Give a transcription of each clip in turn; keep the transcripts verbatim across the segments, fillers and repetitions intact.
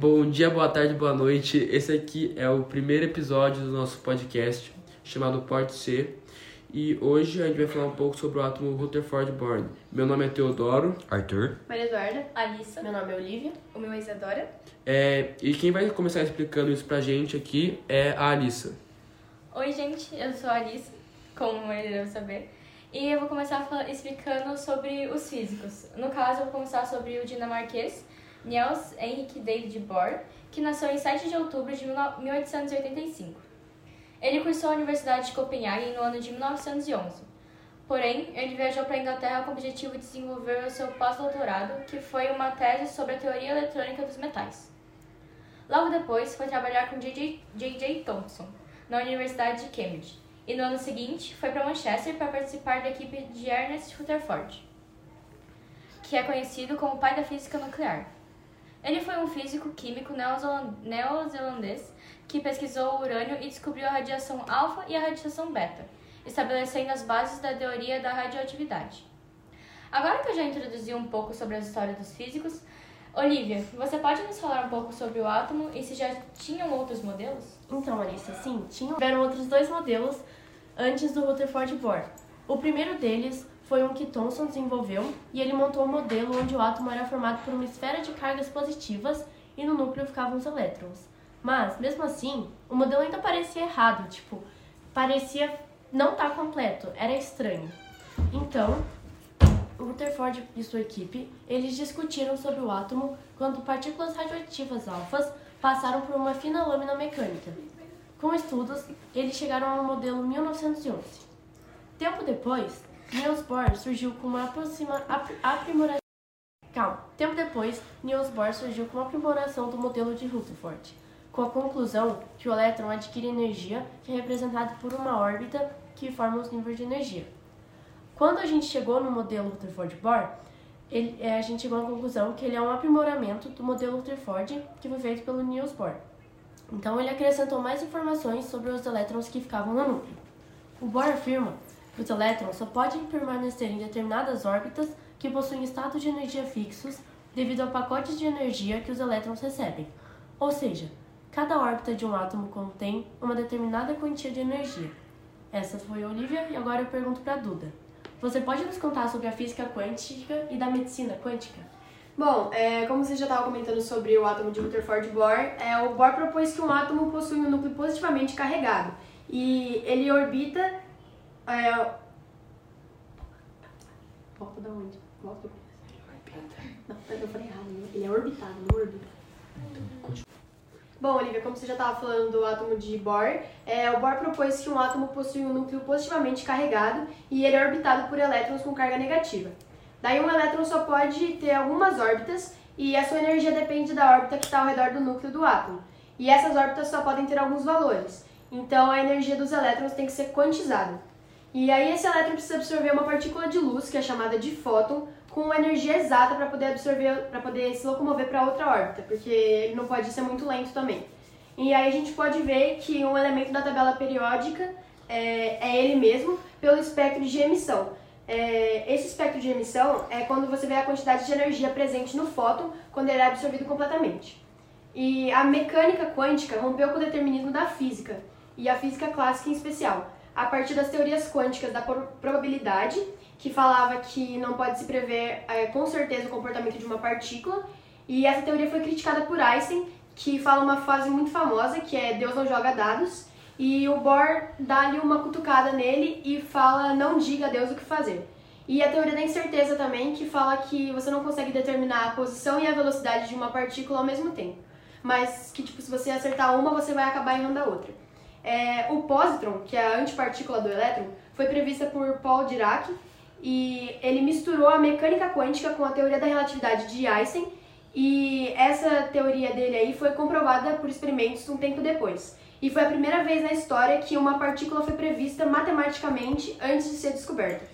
Bom dia, boa tarde, boa noite. Esse aqui é o primeiro episódio do nosso podcast, chamado Porte C. E hoje a gente vai falar um pouco sobre o átomo Rutherford-Bohr. Meu nome é Teodoro. Arthur. Maria Eduarda. Alyssa. Meu nome é Olivia. O meu é Isadora. É, e quem vai começar explicando isso pra gente aqui é a Alyssa. Oi, gente. Eu sou a Alyssa, como ele deve saber. E eu vou começar explicando sobre os físicos. No caso, eu vou começar sobre o dinamarquês Niels-Henrik David Bohr, que nasceu em sete de outubro de mil oitocentos e oitenta e cinco. Ele cursou a Universidade de Copenhague no ano de mil novecentos e onze. Porém, ele viajou para a Inglaterra com o objetivo de desenvolver o seu pós-doutorado, que foi uma tese sobre a teoria eletrônica dos metais. Logo depois, foi trabalhar com J J Thomson, na Universidade de Cambridge. E no ano seguinte, foi para Manchester para participar da equipe de Ernest Rutherford, que é conhecido como o pai da física nuclear. Ele foi um físico químico neozelandês que pesquisou o urânio e descobriu a radiação alfa e a radiação beta, estabelecendo as bases da teoria da radioatividade. Agora que eu já introduzi um pouco sobre a história dos físicos, Olivia, você pode nos falar um pouco sobre o átomo e se já tinham outros modelos? Então, Alyssa, sim, tinham. Tiveram outros dois modelos antes do Rutherford-Bohr. O primeiro deles foi um que Thomson desenvolveu e ele montou um modelo onde o átomo era formado por uma esfera de cargas positivas e no núcleo ficavam os elétrons. Mas, mesmo assim, o modelo ainda parecia errado, tipo, parecia não estar completo, era estranho. Então, Rutherford e sua equipe, eles discutiram sobre o átomo quando partículas radioativas alfas passaram por uma fina lâmina mecânica. Com estudos, eles chegaram ao modelo mil novecentos e onze. Tempo depois, Niels Bohr surgiu com uma aproxima, ap, aprimoração... Calma. Tempo depois, Niels Bohr surgiu com uma aprimoração do modelo de Rutherford, com a conclusão que o elétron adquire energia que é representada por uma órbita que forma os níveis de energia. Quando a gente chegou no modelo Rutherford-Bohr, ele, a gente chegou à conclusão que ele é um aprimoramento do modelo Rutherford que foi feito pelo Niels Bohr. Então, ele acrescentou mais informações sobre os elétrons que ficavam no núcleo. O Bohr afirma que os elétrons só podem permanecer em determinadas órbitas que possuem estado de energia fixos devido a pacotes de energia que os elétrons recebem. Ou seja, cada órbita de um átomo contém uma determinada quantia de energia. Essa foi a Olivia e agora eu pergunto para a Duda. Você pode nos contar sobre a física quântica e da medicina quântica? Bom, é, como você já estava comentando sobre o átomo de Rutherford-Bohr, é, o Bohr propôs que um átomo possui um núcleo positivamente carregado e ele orbita... É... Volta da onde? Volta do Não, eu falei errado. Ele é orbitado, não orbita. Bom, Olivia, como você já estava falando do átomo de Bohr, é, o Bohr propôs que um átomo possui um núcleo positivamente carregado e ele é orbitado por elétrons com carga negativa. Daí um elétron só pode ter algumas órbitas e a sua energia depende da órbita que está ao redor do núcleo do átomo. E essas órbitas só podem ter alguns valores. Então a energia dos elétrons tem que ser quantizada. E aí esse elétron precisa absorver uma partícula de luz, que é chamada de fóton, com energia exata para poder absorver, para poder se locomover para outra órbita, porque ele não pode ser muito lento também. E aí a gente pode ver que um elemento da tabela periódica é, é ele mesmo pelo espectro de emissão. É, esse espectro de emissão é quando você vê a quantidade de energia presente no fóton quando ele é absorvido completamente. E a mecânica quântica rompeu com o determinismo da física, e a física clássica em especial, a partir das teorias quânticas da probabilidade, que falava que não pode se prever é, com certeza o comportamento de uma partícula, e essa teoria foi criticada por Einstein, que fala uma frase muito famosa, que é Deus não joga dados, e o Bohr dá-lhe uma cutucada nele e fala não diga a Deus o que fazer. E a teoria da incerteza também, que fala que você não consegue determinar a posição e a velocidade de uma partícula ao mesmo tempo, mas que tipo, se você acertar uma, você vai acabar errando a outra. É, o pósitron, que é a antipartícula do elétron, foi prevista por Paul Dirac e ele misturou a mecânica quântica com a teoria da relatividade de Einstein e essa teoria dele aí foi comprovada por experimentos um tempo depois. E foi a primeira vez na história que uma partícula foi prevista matematicamente antes de ser descoberta.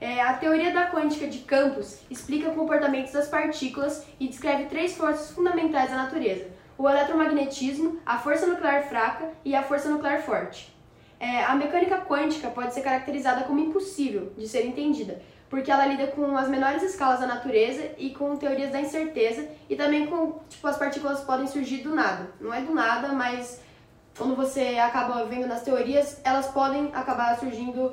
É, a teoria da quântica de campos explica comportamentos das partículas e descreve três forças fundamentais da natureza: o eletromagnetismo, a força nuclear fraca e a força nuclear forte. É, a mecânica quântica pode ser caracterizada como impossível de ser entendida, porque ela lida com as menores escalas da natureza e com teorias da incerteza e também com, tipo, as partículas podem surgir do nada. Não é do nada, mas quando você acaba vendo nas teorias, elas podem acabar surgindo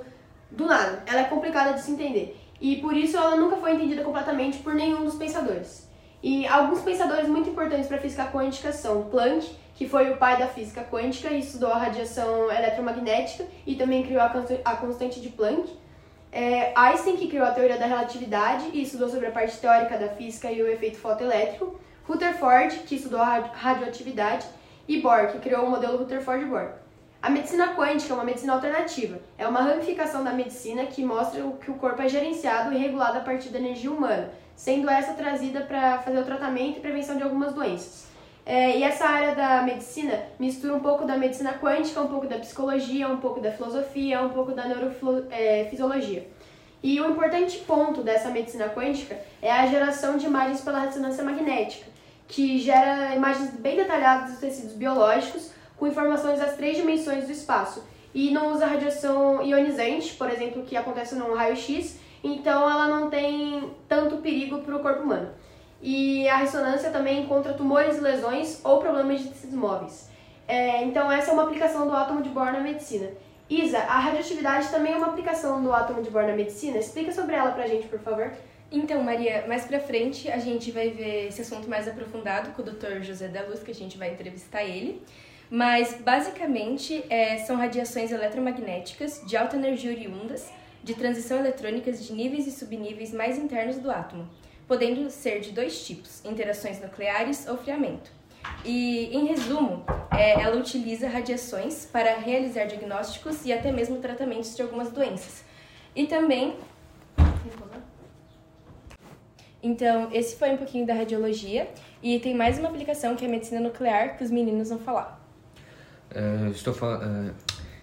do nada. Ela é complicada de se entender e por isso ela nunca foi entendida completamente por nenhum dos pensadores. E alguns pensadores muito importantes para a física quântica são Planck, que foi o pai da física quântica e estudou a radiação eletromagnética e também criou a constante de Planck. É, Einstein, que criou a teoria da relatividade e estudou sobre a parte teórica da física e o efeito fotoelétrico. Rutherford, que estudou a radioatividade. E Bohr, que criou o modelo Rutherford-Bohr. A medicina quântica é uma medicina alternativa. É uma ramificação da medicina que mostra que o corpo é gerenciado e regulado a partir da energia humana, sendo essa trazida para fazer o tratamento e prevenção de algumas doenças. É, e essa área da medicina mistura um pouco da medicina quântica, um pouco da psicologia, um pouco da filosofia, um pouco da neurofisiologia. E o importante ponto dessa medicina quântica é a geração de imagens pela ressonância magnética, que gera imagens bem detalhadas dos tecidos biológicos, com informações das três dimensões do espaço. E não usa radiação ionizante, por exemplo, que acontece num raio-x, então ela não tem tanto perigo para o corpo humano. E a ressonância também encontra tumores, lesões ou problemas de tecidos móveis. É, então essa é uma aplicação do átomo de Bohr na medicina. Isa, a radioatividade também é uma aplicação do átomo de Bohr na medicina? Explica sobre ela pra gente, por favor. Então, Maria, mais pra frente a gente vai ver esse assunto mais aprofundado com o doutor José da Luz, que a gente vai entrevistar ele. Mas, basicamente, é, são radiações eletromagnéticas de alta energia oriundas de transição eletrônicas de níveis e subníveis mais internos do átomo, podendo ser de dois tipos, interações nucleares ou friamento. E, em resumo, é, ela utiliza radiações para realizar diagnósticos e até mesmo tratamentos de algumas doenças. E também... Então, esse foi um pouquinho da radiologia e tem mais uma aplicação que é a medicina nuclear, que os meninos vão falar. Uh, estou fal- uh,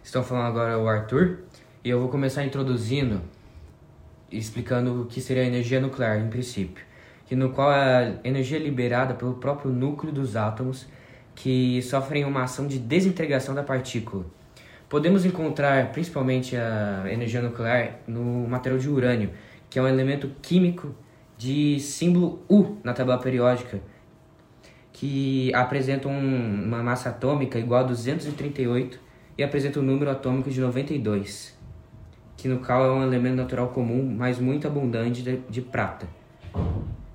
estão falando agora o Arthur e eu vou começar introduzindo... explicando o que seria a energia nuclear, em princípio, que no qual é a energia liberada pelo próprio núcleo dos átomos que sofrem uma ação de desintegração da partícula. Podemos encontrar principalmente a energia nuclear no material de urânio, que é um elemento químico de símbolo U na tabela periódica, que apresenta um, uma massa atômica igual a duzentos e trinta e oito e apresenta o um número atômico de noventa e dois. Que no cal é um elemento natural comum, mas muito abundante de, de prata,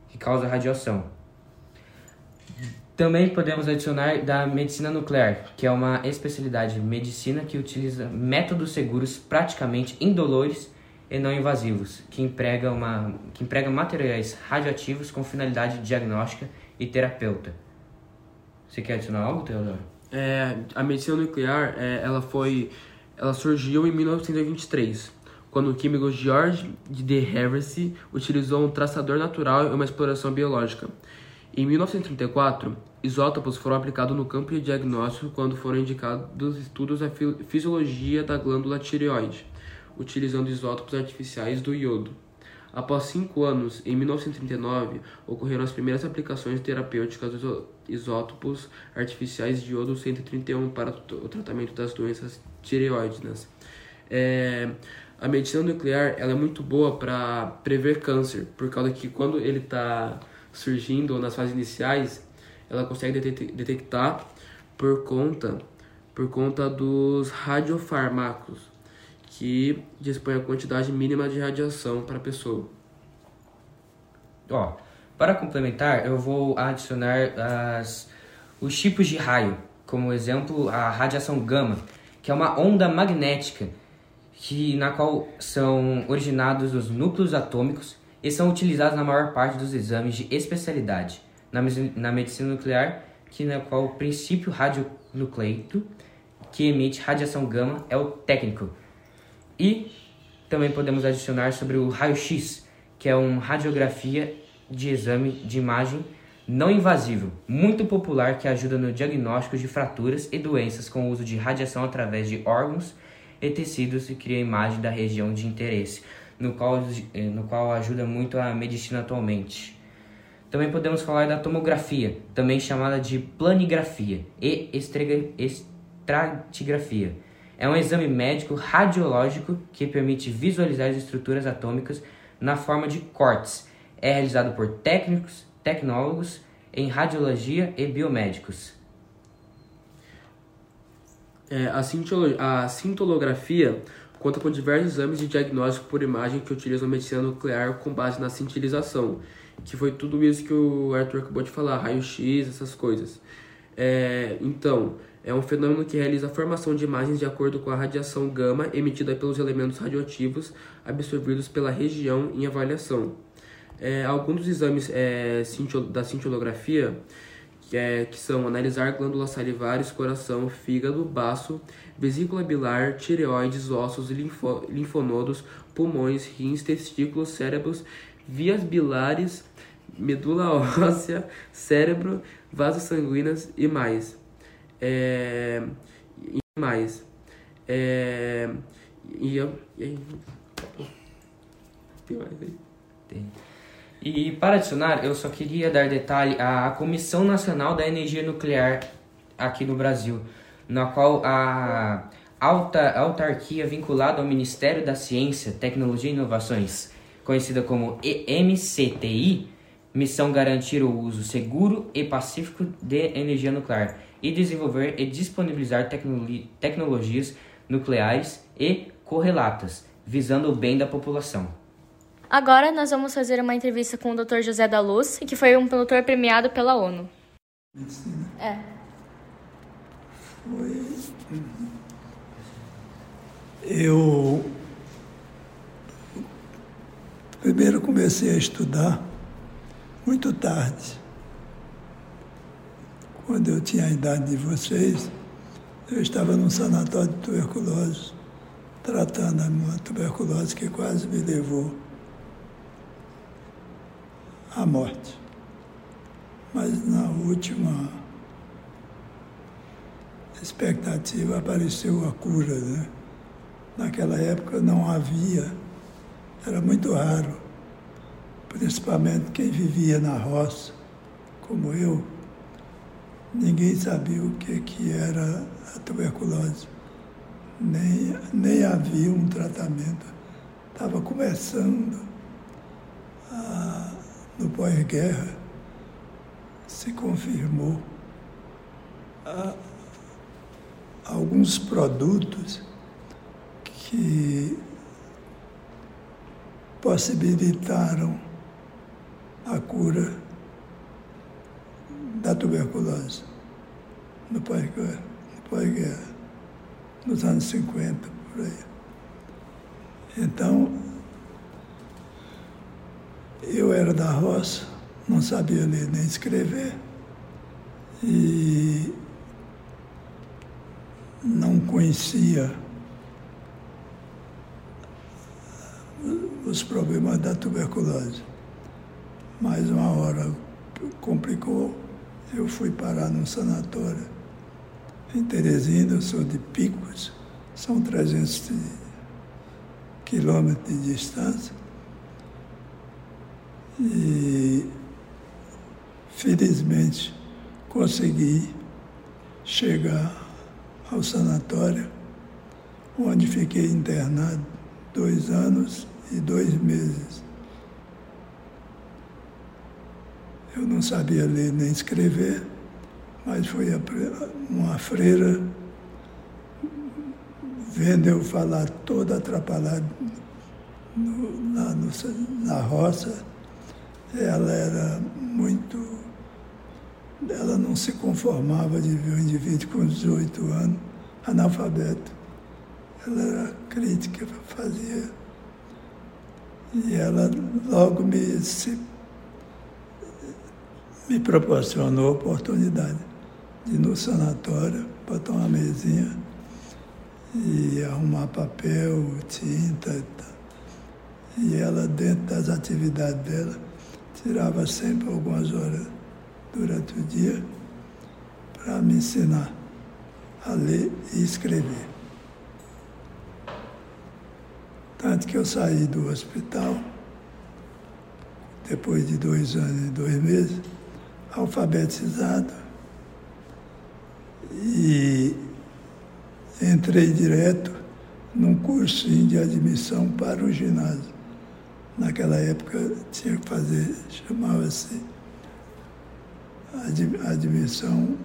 que causa radiação. Também podemos adicionar da medicina nuclear, que é uma especialidade de medicina que utiliza métodos seguros praticamente indolores e não invasivos, que emprega, uma, que emprega materiais radioativos com finalidade diagnóstica e terapeuta. Você quer adicionar algo, Teodoro? É, a medicina nuclear, é, ela foi... Ela surgiu em mil novecentos e vinte e três, quando o químico George de Hevesy utilizou um traçador natural e uma exploração biológica. Em mil novecentos e trinta e quatro, isótopos foram aplicados no campo de diagnóstico quando foram indicados estudos da fisiologia da glândula tireoide, utilizando isótopos artificiais do iodo. Após cinco anos, em mil novecentos e trinta e nove, ocorreram as primeiras aplicações terapêuticas dos isótopos artificiais de iodo cento e trinta e um para o tratamento das doenças tireoidinas. É, a medicina nuclear ela é muito boa para prever câncer, por causa que quando ele está surgindo ou nas fases iniciais, ela consegue detectar por conta, por conta dos radiofarmacos, que dispõe a quantidade mínima de radiação para a pessoa. Ó, para complementar, eu vou adicionar as, os tipos de raio, como exemplo a radiação gama, que é uma onda magnética que, na qual são originados os núcleos atômicos e são utilizados na maior parte dos exames de especialidade na, na medicina nuclear, que na qual o princípio radionucleico que emite radiação gama é o técnico. E também podemos adicionar sobre o raio-x, que é uma radiografia de exame de imagem não invasivo, muito popular, que ajuda no diagnóstico de fraturas e doenças com o uso de radiação através de órgãos e tecidos e cria imagem da região de interesse, no qual, no qual ajuda muito a medicina atualmente. Também podemos falar da tomografia, também chamada de planigrafia e estratigrafia. É um exame médico radiológico que permite visualizar as estruturas atômicas na forma de cortes. É realizado por técnicos, tecnólogos em radiologia e biomédicos. É, a, cintolo- a cintolografia conta com diversos exames de diagnóstico por imagem que utilizam a medicina nuclear com base na cintilização, que foi tudo isso que o Arthur acabou de falar, raio-x, essas coisas. É, então, é um fenômeno que realiza a formação de imagens de acordo com a radiação gama emitida pelos elementos radioativos absorvidos pela região em avaliação. É, alguns dos exames é, cintil- da cintilografia, que, é, que são analisar glândulas salivares, coração, fígado, baço, vesícula bilar, tireoides, ossos, linfo- linfonodos, pulmões, rins, testículos, cérebros, vias bilares, medula óssea, cérebro, vasos sanguíneos e mais. É, e mais. É, e eu... Tem mais aí? Tem. E para adicionar, eu só queria dar detalhe à Comissão Nacional da Energia Nuclear aqui no Brasil, na qual a alta, autarquia vinculada ao Ministério da Ciência, Tecnologia e Inovações, conhecida como E M C T I, missão garantir o uso seguro e pacífico de energia nuclear e desenvolver e disponibilizar tecno- tecnologias nucleares e correlatas, visando o bem da população. Agora nós vamos fazer uma entrevista com o doutor José da Luz, que foi um doutor premiado pela ONU. Medicina? É. Foi... Eu... Primeiro comecei a estudar muito tarde. Quando eu tinha a idade de vocês, eu estava num sanatório de tuberculose, tratando a minha tuberculose que quase me levou a morte, mas na última expectativa apareceu a cura, né? Naquela época não havia, era muito raro, principalmente quem vivia na roça, como eu, ninguém sabia o que, que era a tuberculose, nem, nem havia um tratamento, estava começando a no pós-guerra, se confirmou ah, alguns produtos que possibilitaram a cura da tuberculose no pós-guerra, no pós-guerra nos anos cinquenta, por aí. Então, eu era da roça, não sabia ler nem escrever e não conhecia os problemas da tuberculose. Mas uma hora complicou, eu fui parar num sanatório em Teresina, eu sou de Picos, são trezentos quilômetros de distância. E, felizmente, consegui chegar ao sanatório, onde fiquei internado dois anos e dois meses. Eu não sabia ler nem escrever, mas foi uma freira, vendo eu falar todo atrapalhado no, lá no, na roça. Ela era muito... Ela não se conformava de ver um indivíduo com dezoito anos, analfabeto. Ela era crítica, fazia... E ela logo me, se, me proporcionou a oportunidade de ir no sanatório, botar uma mesinha e arrumar papel, tinta e tal. E ela, dentro das atividades dela, tirava sempre algumas horas durante o dia para me ensinar a ler e escrever. Tanto que eu saí do hospital, depois de dois anos e dois meses, alfabetizado, e entrei direto num cursinho de admissão para o ginásio, naquela época tinha que fazer, chamava-se admissão,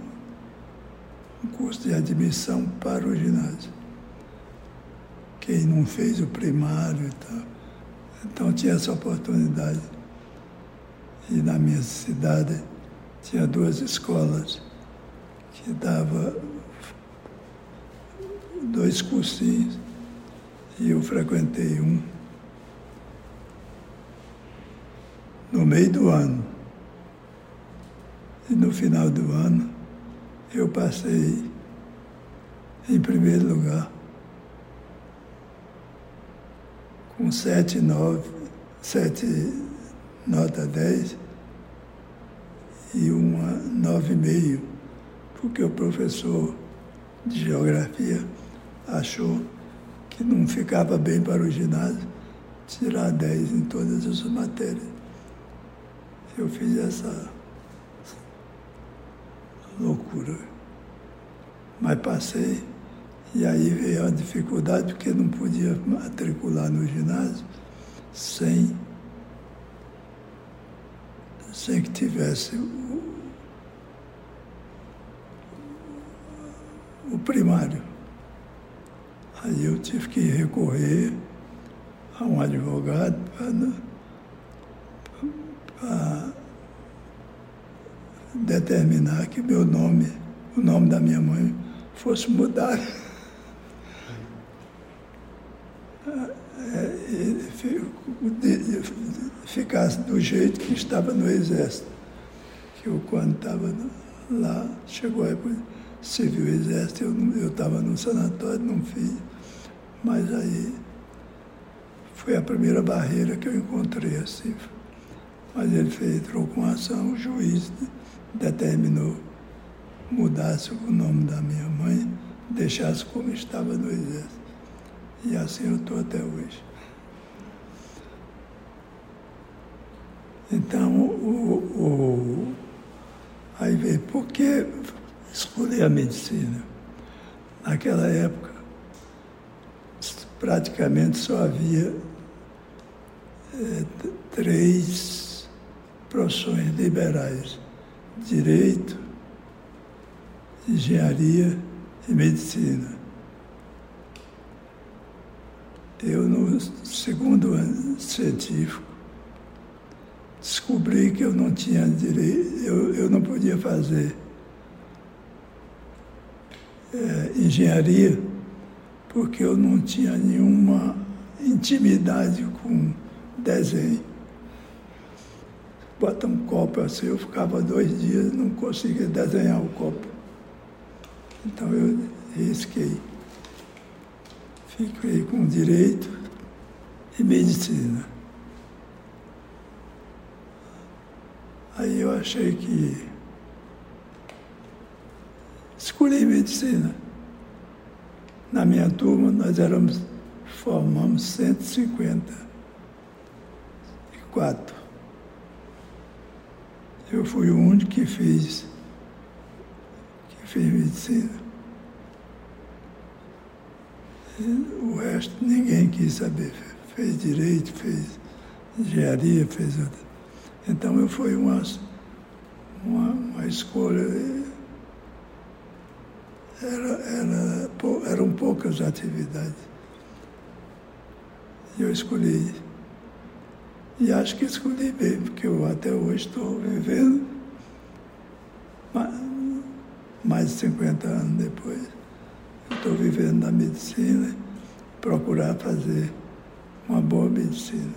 um curso de admissão para o ginásio. Quem não fez o primário e tal. Então tinha essa oportunidade. E na minha cidade tinha duas escolas que dava dois cursinhos e eu frequentei um no meio do ano. E no final do ano eu passei em primeiro lugar com sete, nove, sete nota dez e uma nove e meio, porque o professor de geografia achou que não ficava bem para o ginásio tirar dez em todas as matérias. Eu fiz essa loucura. Mas passei, e aí veio a dificuldade, porque não podia matricular no ginásio sem, sem que tivesse o, o primário. Aí eu tive que recorrer a um advogado para determinar que meu nome, o nome da minha mãe, fosse mudado. Ficasse do jeito que estava no Exército. Que eu, quando estava lá, chegou a época, se viu o Exército, eu estava no sanatório, não fiz. Mas aí foi a primeira barreira que eu encontrei, assim. Mas ele fez, entrou com ação, o juiz determinou mudasse o nome da minha mãe, deixasse como estava no Exército. E assim eu estou até hoje. Então, o, o, aí veio, por que escolher a medicina? Naquela época, praticamente só havia é, três profissões liberais: direito, engenharia e medicina. Eu, no segundo ano científico, descobri que eu não tinha direito, eu, eu não podia fazer é, engenharia, porque eu não tinha nenhuma intimidade com desenho. Bota um copo assim, eu ficava dois dias e não conseguia desenhar o copo. Então eu risquei. Fiquei com direito e medicina. Aí eu achei que escolhi medicina. Na minha turma nós éramos, formamos cento e cinquenta e quatro. Eu fui o único que fiz, que fez medicina. O resto ninguém quis saber, fez direito, fez engenharia, fez outra. Então eu fui uma, uma, uma escolha, era, era, eram poucas atividades. E eu escolhi, e acho que escolhi bem, porque eu até hoje estou vivendo, mais de cinquenta anos depois. Estou vivendo da medicina, procurar fazer uma boa medicina.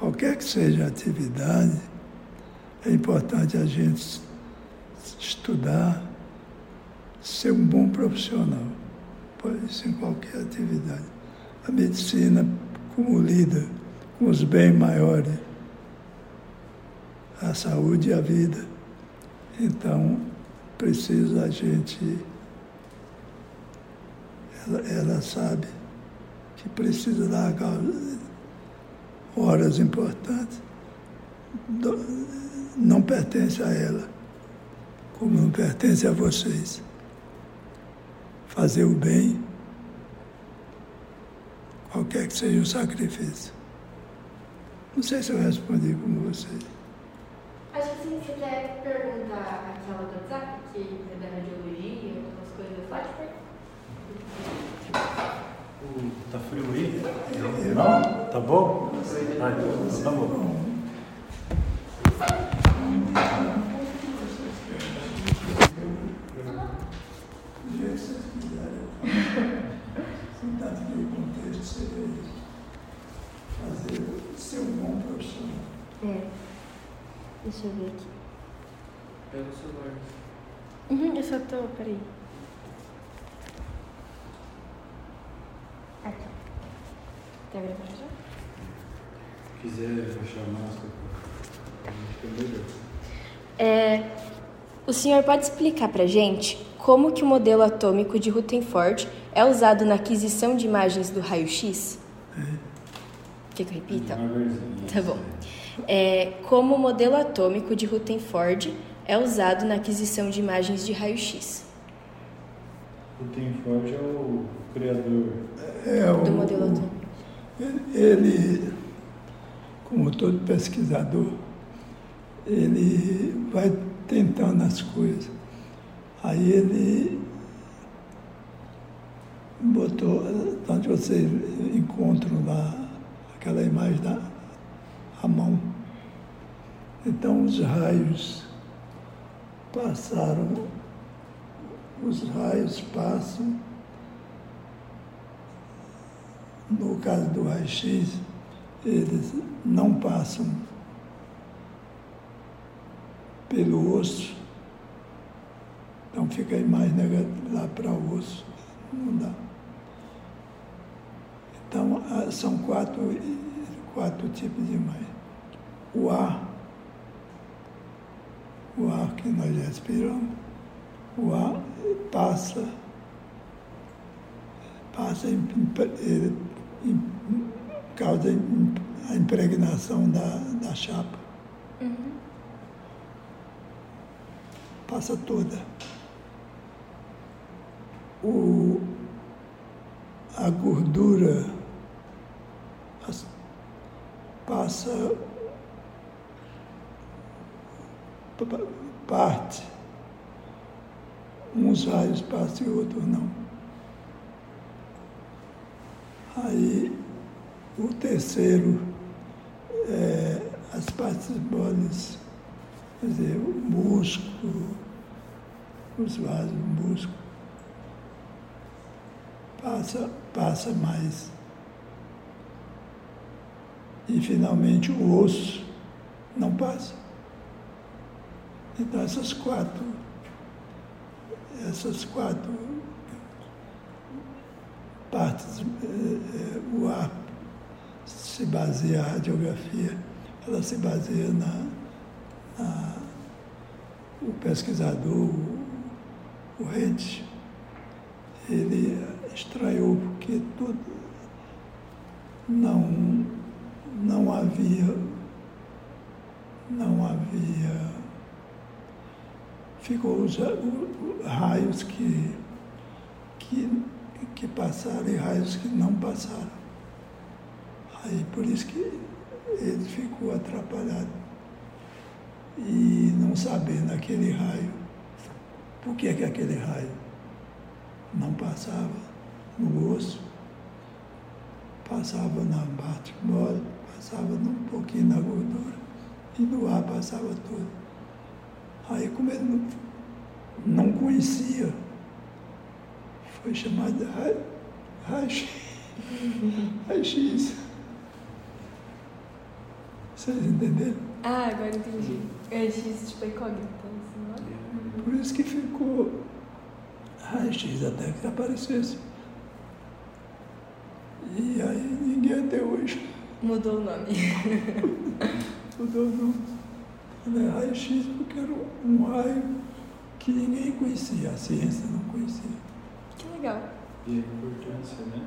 Qualquer que seja a atividade, é importante a gente estudar, ser um bom profissional, pode ser em qualquer atividade. A medicina, como lida com os bens maiores, a saúde e a vida, então precisa a gente... Ela sabe que precisa largar horas importantes, não pertence a ela, como não pertence a vocês. Fazer o bem, qualquer que seja o sacrifício. Não sei se eu respondi como você. Acho que sim, você quer perguntar aquela do WhatsApp, que é da radiologia, algumas coisas lá, tipo... Tá frio aí? Eu... Não? Tá bom? Ah, então tá bom. Deixa eu ver aqui. Pega o celular. Uhum, eu só tô, peraí. Aqui. Tá gravando já? Se quiser fechar a máscara, acho que é melhor. É, o senhor pode explicar pra gente como que o modelo atômico de Rutherford é usado na aquisição de imagens do raio-x? É. Quer que eu repita? Tá bom. É, como o modelo atômico de Rutherford é usado na aquisição de imagens de raio-x. Rutherford é o criador é do o, modelo atômico. Ele, como todo pesquisador, ele vai tentando as coisas. Aí ele botou, onde vocês encontram lá aquela imagem da a mão. Então os raios passaram, os raios passam, no caso do raio-x, eles não passam pelo osso, então fica a imagem lá para o osso, não dá. Então são quatro quatro tipos de imagem. O ar, o ar que nós respiramos, o ar passa, passa ele causa a impregnação da, da chapa. Uhum. Passa toda. O, a gordura as, passa parte, uns raios passam e outros não. Aí o terceiro é as partes moles, quer dizer, o músculo, os vasos, o músculo, passa, passa mais. E, finalmente, o osso não passa. Então, essas quatro, essas quatro partes, é, é, o ar se baseia, a radiografia, ela se baseia na, na o pesquisador, o, o Röntgen, ele estranhou porque tudo não... não havia, não havia, ficou os raios que, que, que passaram e raios que não passaram. Aí por isso que ele ficou atrapalhado e não sabendo aquele raio, por que é que aquele raio não passava no osso, passava na parte mole, passava um pouquinho na gordura e do ar passava tudo. Aí, como ele não, não conhecia, foi chamado de raio-x. Vocês entenderam? Ah, agora entendi. Raio-x tipo incógnita. Assim, por isso que ficou raio-x até que aparecesse. E aí ninguém até hoje. Mudou o nome. Mudou o nome. Ele é raio-x porque era um raio que ninguém conhecia, a ciência não conhecia. Que legal. E a importância, né?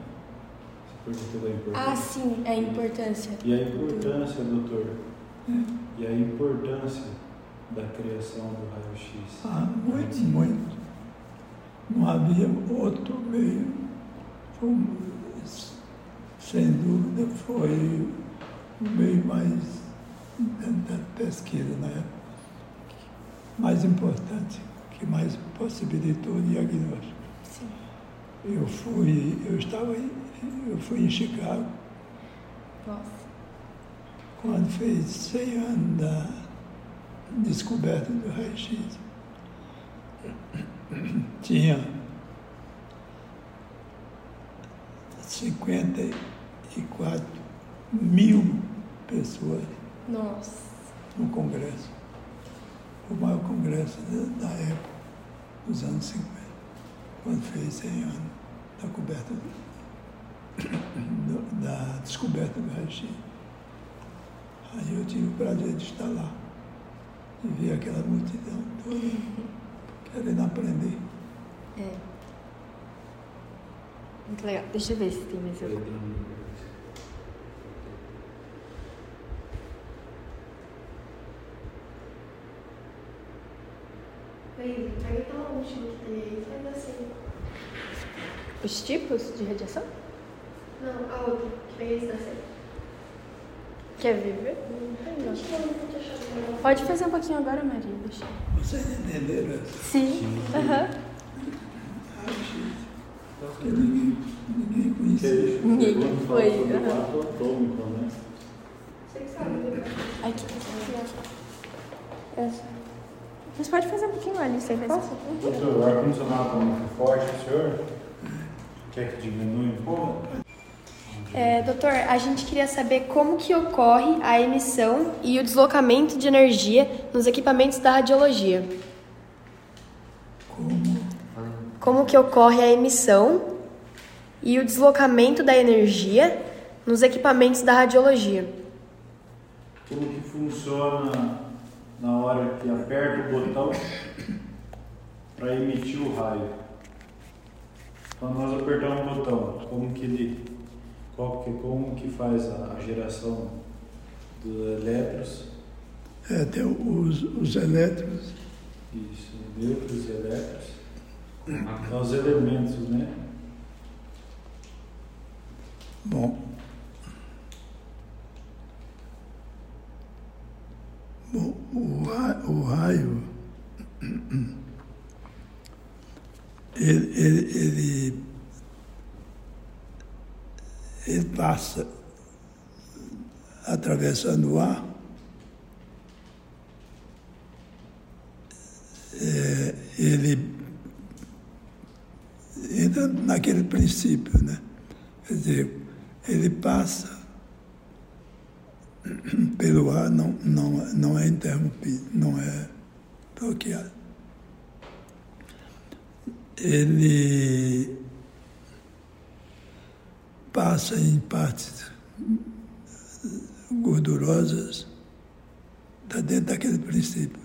Você perguntou da importância. Ah, sim, a importância. E a importância, doutor? É. E a importância da criação do raio-x? Ah, muito, muito. Não havia outro meio. Foi um... Sem dúvida, foi meio mais da pesquisa na época, mais importante, que mais possibilitou o diagnóstico. Sim. Eu fui, eu estava, eu fui em Chicago. Nossa. Quando fez cem anos da descoberta do raio-x, tinha cinquenta e quatro mil pessoas. Nossa. No congresso, o maior congresso da época, dos anos cinquenta, quando fez cem anos da, coberta, da descoberta do raio-x. Aí eu tive o prazer de estar lá, de ver aquela multidão toda, querendo aprender. É. Muito legal. Deixa eu ver se tem mais alguma coisa. Pega então o último que tem aí, faz assim. Os tipos de radiação? Não, a outra, que vem esse da série. Quer viver? Não tem. Pode fazer um pouquinho agora, Maria. Deixa. Vocês entenderam essa? Sim. Aham. Porque ninguém, ninguém conhecia. Ninguém foi. Quatro atômicos, né? Você que sabe. Aqui, essa. Mas pode fazer um pouquinho ali, você faz. O ar-condicionado está muito forte, senhor? Quer que diminua um pouco? É, doutor, a gente queria saber como que ocorre a emissão e o deslocamento de energia nos equipamentos da radiologia. Como? Como que ocorre a emissão e o deslocamento da energia nos equipamentos da radiologia? Como que funciona... na hora que aperta o botão para emitir o raio. Quando nós apertamos o botão, como que ele, qual que, como que faz a geração dos elétrons? É, tem os, os elétrons. Isso, neutros e elétrons. Então, os elementos, né? Bom. Bom, o, o raio, ele, ele, ele, ele passa atravessando o ar, é, ele entra naquele princípio, né? Quer dizer, ele passa pelo ar, não, não, não é interrompido, não é bloqueado. Ele passa em partes gordurosas, está dentro daquele princípio.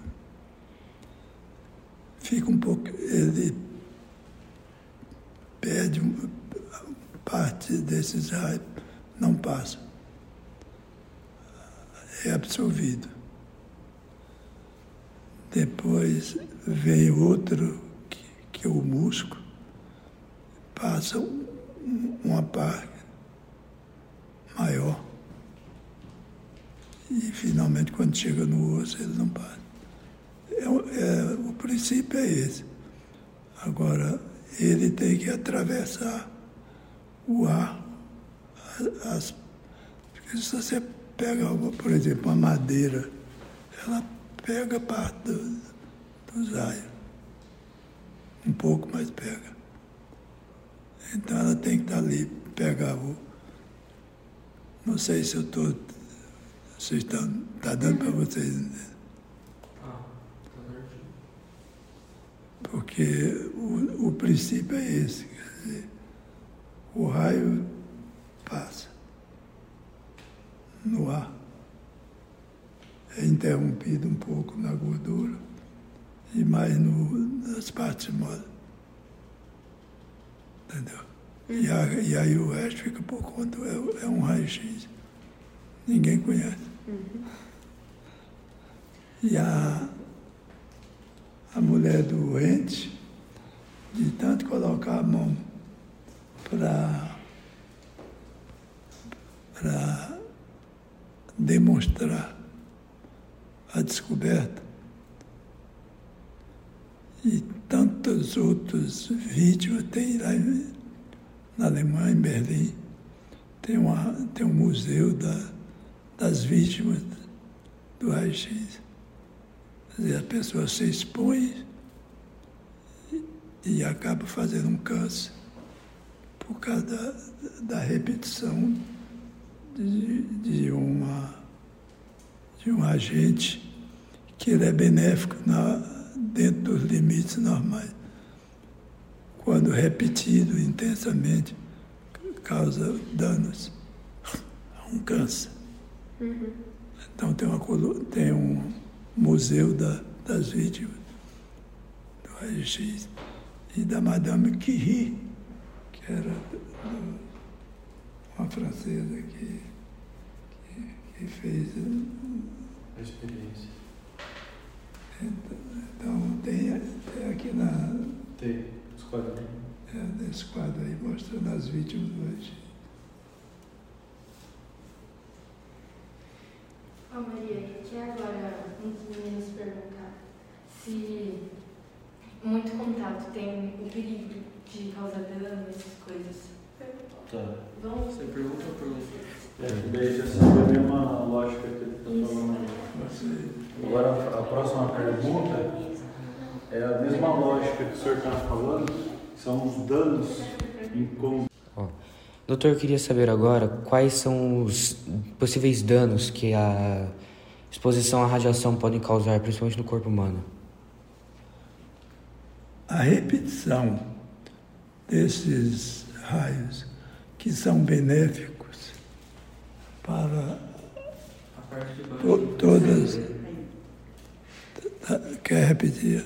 Fica um pouco, ele perde uma parte desses raios, não passa. É absorvido. Depois vem outro, que, que é o músculo, passa um, uma parte maior e, finalmente, quando chega no osso, ele não passa. É, é, o princípio é esse. Agora, ele tem que atravessar o ar. As, porque se você pega, por exemplo, uma madeira, ela pega parte do, dos raios, um pouco, mas pega. Então ela tem que estar ali, pegar o... Não sei se eu estou... Se está tá dando para vocês... Porque o, o princípio é esse, quer dizer, o raio passa no ar, é interrompido um pouco na gordura e mais no, nas partes moles, entendeu? E, a, e aí o resto fica por conta, é, é um raio-x, ninguém conhece. Uhum. E a, a mulher doente, de tanto colocar a mão para demonstrar a descoberta e tantos outros vídeos. Tem lá na Alemanha, em Berlim, tem, uma, tem um museu da, das vítimas do Einstein. Quer dizer, a pessoa se expõe e, e acaba fazendo um câncer por causa da, da repetição de, de, uma, de um agente que ele é benéfico na, dentro dos limites normais. Quando repetido intensamente, causa danos a um câncer. Uhum. Então tem, uma, tem um museu da, das vítimas do Einstein e da Madame Curie, que era uma francesa que, que, que fez a experiência. Então, então tem, tem aqui na... Tem, esse quadro aí. É, nesse quadro aí, mostrando as vítimas do Einstein. Ó, Maria, eu queria agora uns meninos perguntar se muito contato tem o perigo de causar dano, essas coisas. Tá. Vamos? Você pergunta ou pergunta? É, daí já sabe a mesma lógica que eu estou falando. É. Agora, a próxima pergunta é a mesma lógica que o senhor está falando, que são os danos incomuns. Doutor, eu queria saber agora quais são os possíveis danos que a exposição à radiação pode causar, principalmente no corpo humano. A repetição desses raios que são benéficos para to- todas... Quer repetir?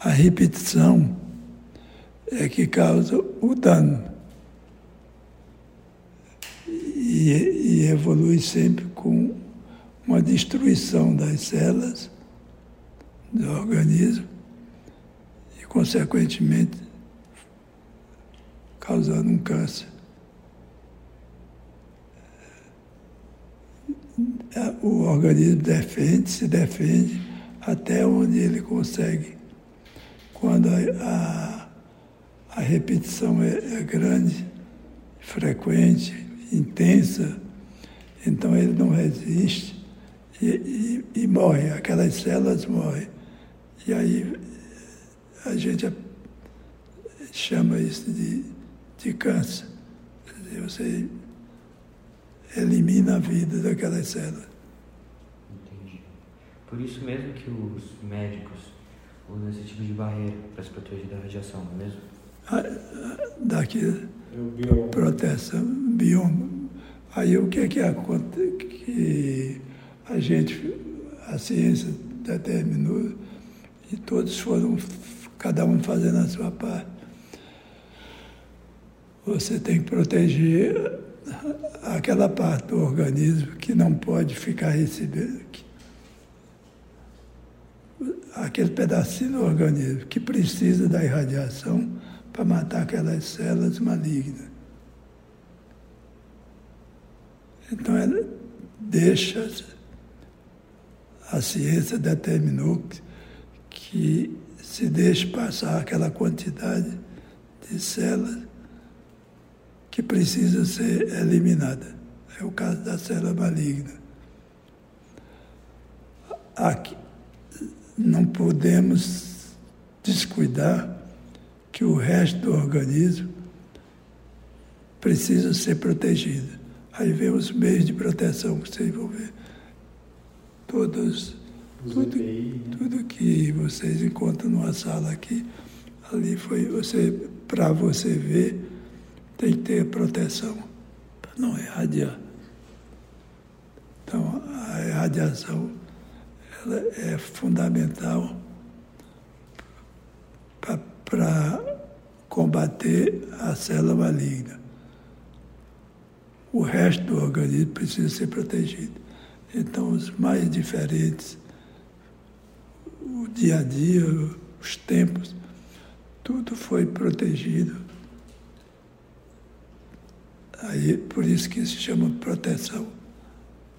A repetição é que causa o dano e, e evolui sempre com uma destruição das células do organismo e, consequentemente, causando um câncer. O organismo defende, se defende até onde ele consegue. Quando a, a A repetição é, é grande, frequente, intensa, então ele não resiste e, e, e morre, aquelas células morrem. E aí a gente chama isso de, de câncer. Quer dizer, você elimina a vida daquelas células. Entendi. Por isso mesmo que os médicos usam esse tipo de barreira para se proteger da radiação, não é mesmo? Daqui, proteção, bioma. Aí o que é que acontece? Que a gente, a ciência determinou e todos foram, cada um fazendo a sua parte. Você tem que proteger aquela parte do organismo que não pode ficar recebendo. Aquele pedacinho do organismo que precisa da irradiação para matar aquelas células malignas. Então, ela deixa... A ciência determinou que se deixe passar aquela quantidade de células que precisa ser eliminada. É o caso da célula maligna. Aqui, não podemos descuidar que o resto do organismo precisa ser protegido. Aí vem os meios de proteção que vocês vão ver. Todos, tudo, tudo que vocês encontram numa sala aqui, ali foi você, para você ver, tem que ter proteção para não irradiar. Então, a irradiação ela é fundamental para combater a célula maligna. O resto do organismo precisa ser protegido. Então, os mais diferentes, o dia a dia, os tempos, tudo foi protegido Aí, por isso que se chama proteção.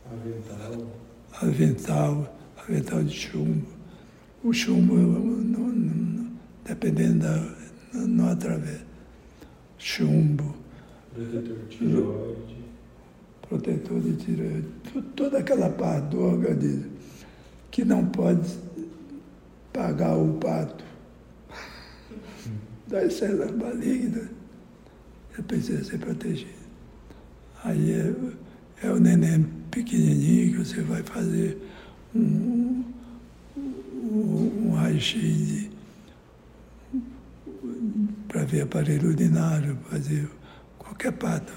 Avental. Avental, avental de chumbo. O chumbo, não, não, dependendo da... não, não através. Chumbo. Protetor de tireoide. Protetor de tireoide. Toda aquela parte do organismo que não pode pagar o pato. Das células malignas. Ele precisa ser protegido. Aí é, é o neném pequenininho que você vai fazer um, um, um raio-x para ver aparelho urinário, fazer qualquer parte.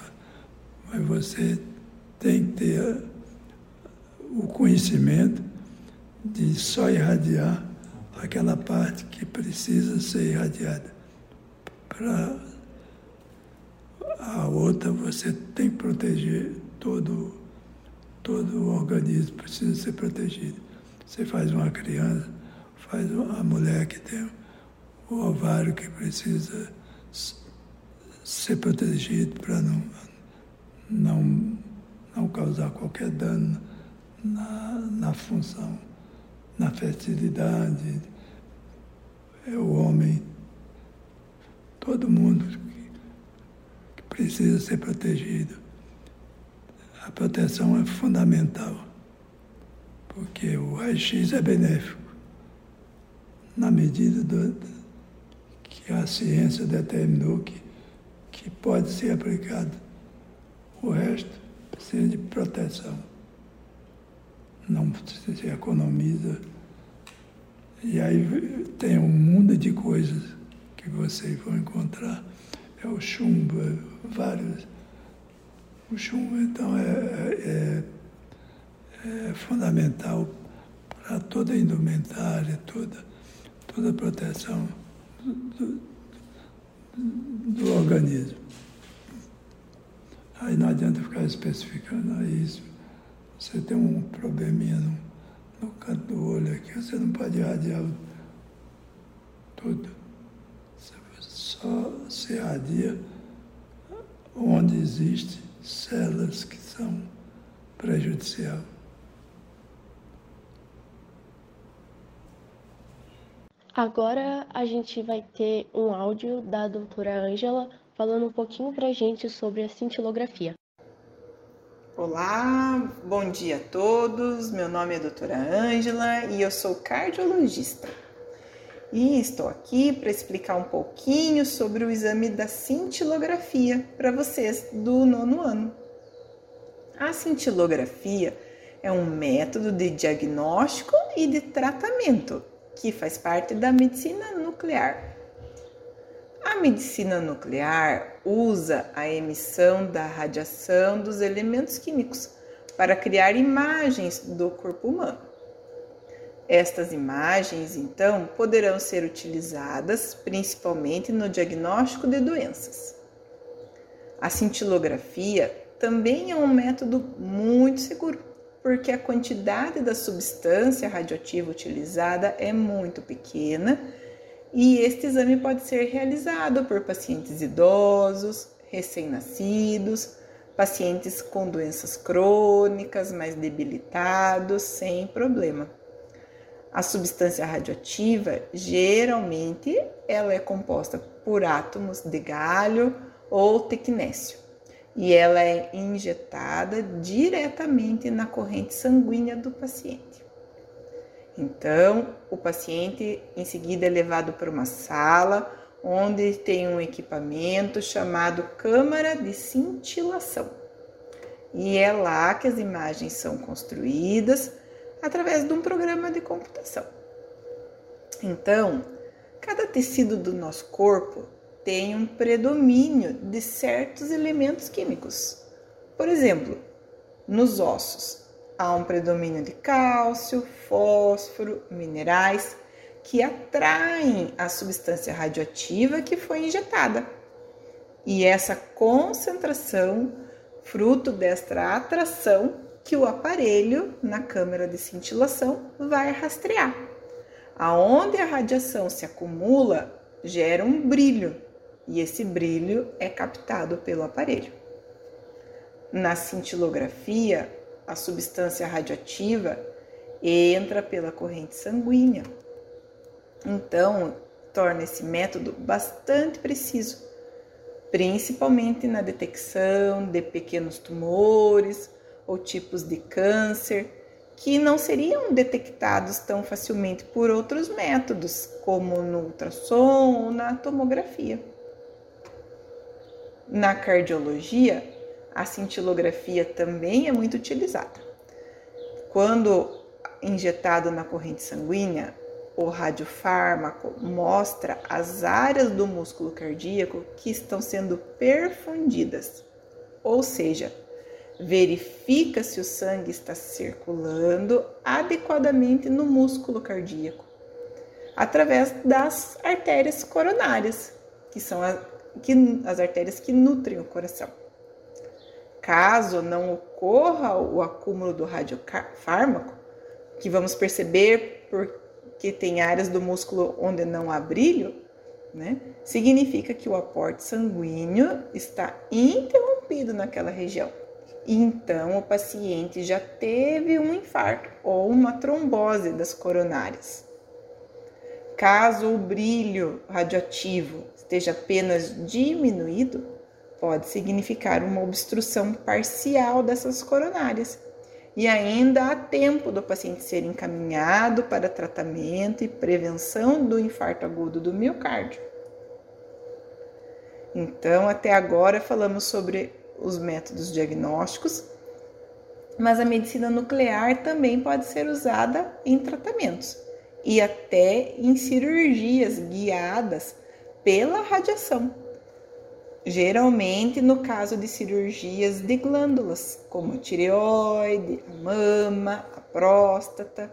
Mas você tem que ter o conhecimento de só irradiar aquela parte que precisa ser irradiada. Para a outra, você tem que proteger todo, todo o organismo, precisa ser protegido. Você faz uma criança, faz uma mulher que tem o ovário que precisa ser protegido para não, não, não causar qualquer dano na, na função, na fertilidade. É o homem, todo mundo que precisa ser protegido. A proteção é fundamental, porque o raio-x é benéfico na medida do, que a ciência determinou que, que pode ser aplicado. O resto precisa de proteção. Não se economiza. E aí tem um mundo de coisas que vocês vão encontrar. É o chumbo, vários. O chumbo, então, é, é, é fundamental para toda a indumentária, toda, toda a proteção do, do, do organismo. Aí não adianta ficar especificando isso. Você tem um probleminha no, no canto do olho aqui, você não pode irradiar tudo. Só se irradia onde existem células que são prejudiciais. Agora a gente vai ter um áudio da doutora Ângela falando um pouquinho para a gente sobre a cintilografia. Olá, bom dia a todos. Meu nome é doutora Ângela e eu sou cardiologista. E estou aqui para explicar um pouquinho sobre o exame da cintilografia para vocês do nono ano. A cintilografia é um método de diagnóstico e de tratamento que faz parte da medicina nuclear. A medicina nuclear usa a emissão da radiação dos elementos químicos para criar imagens do corpo humano. Estas imagens, então, poderão ser utilizadas principalmente no diagnóstico de doenças. A cintilografia também é um método muito seguro, porque a quantidade da substância radioativa utilizada é muito pequena e este exame pode ser realizado por pacientes idosos, recém-nascidos, pacientes com doenças crônicas, mais debilitados, sem problema. A substância radioativa, geralmente, ela é composta por átomos de galho ou tecnécio e ela é injetada diretamente na corrente sanguínea do paciente. Então, o paciente, em seguida, é levado para uma sala onde tem um equipamento chamado câmara de cintilação. E é lá que as imagens são construídas, através de um programa de computação. Então, cada tecido do nosso corpo tem um predomínio de certos elementos químicos. Por exemplo, nos ossos há um predomínio de cálcio, fósforo, minerais que atraem a substância radioativa que foi injetada. E essa concentração, fruto desta atração, que o aparelho na câmara de cintilação vai rastrear. Aonde a radiação se acumula, gera um brilho, e esse brilho é captado pelo aparelho. Na cintilografia, a substância radioativa entra pela corrente sanguínea. Então, torna esse método bastante preciso, principalmente na detecção de pequenos tumores ou tipos de câncer, que não seriam detectados tão facilmente por outros métodos, como no ultrassom ou na tomografia. Na cardiologia, a cintilografia também é muito utilizada. Quando injetado na corrente sanguínea, o radiofármaco mostra as áreas do músculo cardíaco que estão sendo perfundidas, ou seja, verifica se o sangue está circulando adequadamente no músculo cardíaco, através das artérias coronárias, que são a, que, as artérias que nutrem o coração. Caso não ocorra o acúmulo do radiofármaco, que vamos perceber porque tem áreas do músculo onde não há brilho, né, significa que o aporte sanguíneo está interrompido naquela região. Então, o paciente já teve um infarto ou uma trombose das coronárias. Caso o brilho radioativo esteja apenas diminuído, pode significar uma obstrução parcial dessas coronárias. E ainda há tempo do paciente ser encaminhado para tratamento e prevenção do infarto agudo do miocárdio. Então, até agora falamos sobre os métodos diagnósticos, mas a medicina nuclear também pode ser usada em tratamentos e até em cirurgias guiadas pela radiação, geralmente no caso de cirurgias de glândulas, como a tireoide, a mama, a próstata.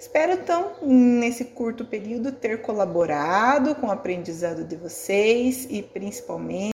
Espero, então, nesse curto período ter colaborado com o aprendizado de vocês e, principalmente,